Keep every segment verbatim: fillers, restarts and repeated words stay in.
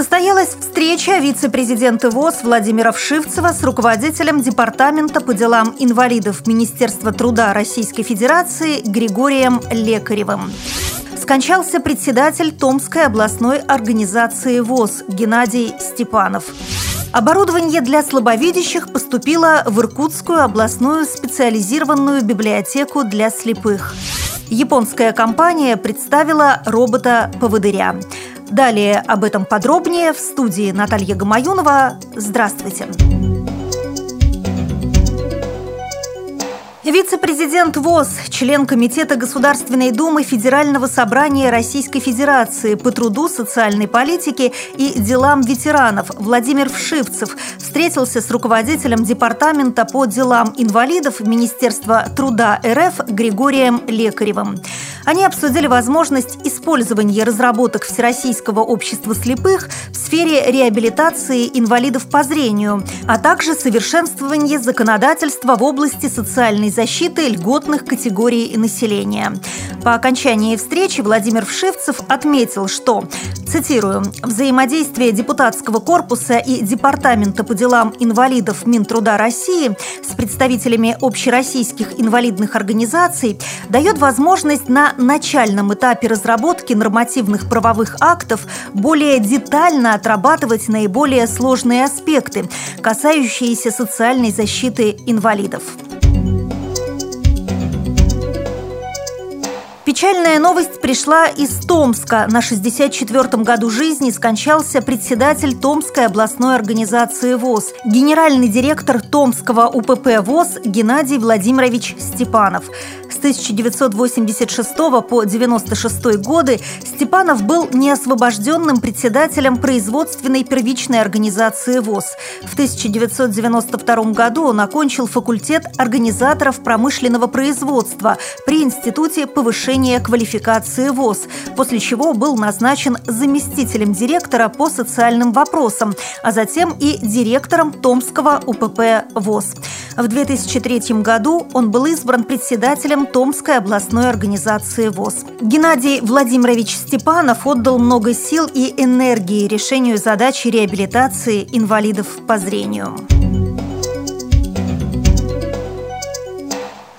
Состоялась встреча вице-президента ВОС Владимира Вшивцева с руководителем Департамента по делам инвалидов Министерства труда Российской Федерации Григорием Лекаревым. Скончался председатель Томской областной организации ВОС Геннадий Степанов. Оборудование для слабовидящих поступило в Иркутскую областную специализированную библиотеку для слепых. Японская компания представила робота-поводыря. Далее об этом подробнее в студии Наталья Гамаюнова. Здравствуйте! Вице-президент ВОС, член Комитета Государственной Думы Федерального собрания Российской Федерации по труду, социальной политике и делам ветеранов Владимир Вшивцев встретился с руководителем Департамента по делам инвалидов Министерства труда эр эф Григорием Лекаревым. Они обсудили возможность использования разработок Всероссийского общества слепых в сфере реабилитации инвалидов по зрению, а также совершенствование законодательства в области социальной защиты льготных категорий населения. По окончании встречи Владимир Вшивцев отметил, что, цитирую, «взаимодействие депутатского корпуса и Департамента по делам инвалидов Минтруда России с представителями общероссийских инвалидных организаций дает возможность на начальном этапе разработки нормативных правовых актов более детально отрабатывать наиболее сложные аспекты, касающиеся социальной защиты инвалидов». Печальная новость пришла из Томска. На шестьдесят четвёртом году жизни скончался председатель Томской областной организации ВОС, генеральный директор Томского у пэ пэ ВОС Геннадий Владимирович Степанов. С тысяча девятьсот восемьдесят шестого по девяносто шестой годы Степанов был неосвобожденным председателем производственной первичной организации ВОС. В тысяча девятьсот девяносто втором году он окончил факультет организаторов промышленного производства при Институте повышения квалификации ВОС, после чего был назначен заместителем директора по социальным вопросам, а затем и директором Томского у пэ пэ ВОС. В две тысячи третьем году он был избран председателем Томской областной организации ВОС. Геннадий Владимирович Степанов отдал много сил и энергии решению задачи реабилитации инвалидов по зрению.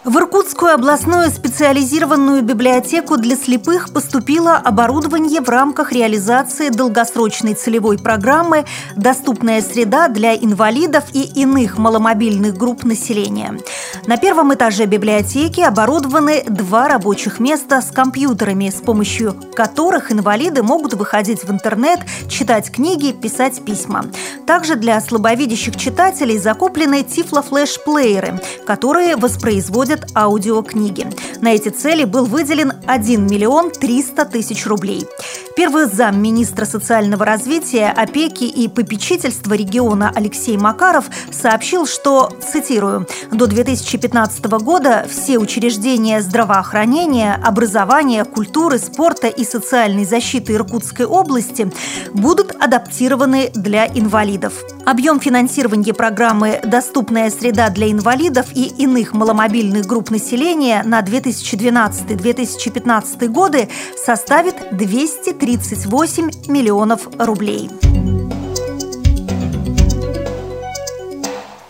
В Иркутскую областную специализированную библиотеку для слепых поступило оборудование в рамках реализации долгосрочной целевой программы «Доступная среда для инвалидов и иных маломобильных групп населения». На первом этаже библиотеки оборудованы два рабочих места с компьютерами, с помощью которых инвалиды могут выходить в интернет, читать книги, писать письма. Также для слабовидящих читателей закуплены тифлофлеш-плееры, которые воспроизводят аудиокниги. На эти цели был выделен один миллион триста тысяч рублей. Первый замминистра социального развития, опеки и попечительства региона Алексей Макаров сообщил, что, цитирую, «до две тысячи пятнадцатого года все учреждения здравоохранения, образования, культуры, спорта и социальной защиты Иркутской области будут адаптированы для инвалидов». Объем финансирования программы «Доступная среда для инвалидов и иных маломобильных групп населения» на две тысячи двенадцатый — две тысячи пятнадцатый годы составит двести тридцать восемь миллионов рублей.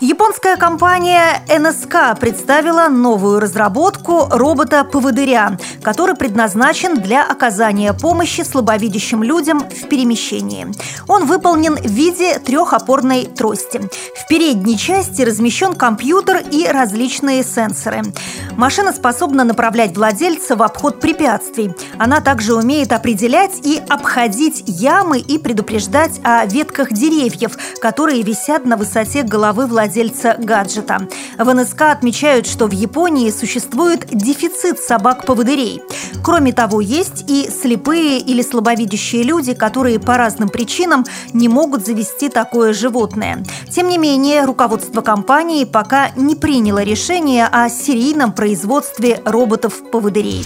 Японская компания эн эс ка представила новую разработку робота-поводыря, который предназначен для оказания помощи слабовидящим людям в перемещении. Он выполнен в виде трехопорной трости. В передней части размещен компьютер и различные сенсоры. Машина способна направлять владельца в обход препятствий. Она также умеет определять и обходить ямы и предупреждать о ветках деревьев, которые висят на высоте головы владельца гаджета. В эн эс ка отмечают, что в Японии существует дефицит собак-поводырей. Кроме того, есть и слепые или слабовидящие люди, которые по разным причинам не могут завести такое животное. Тем не менее, руководство компании пока не приняло решение о серийном производстве роботов-поводырей.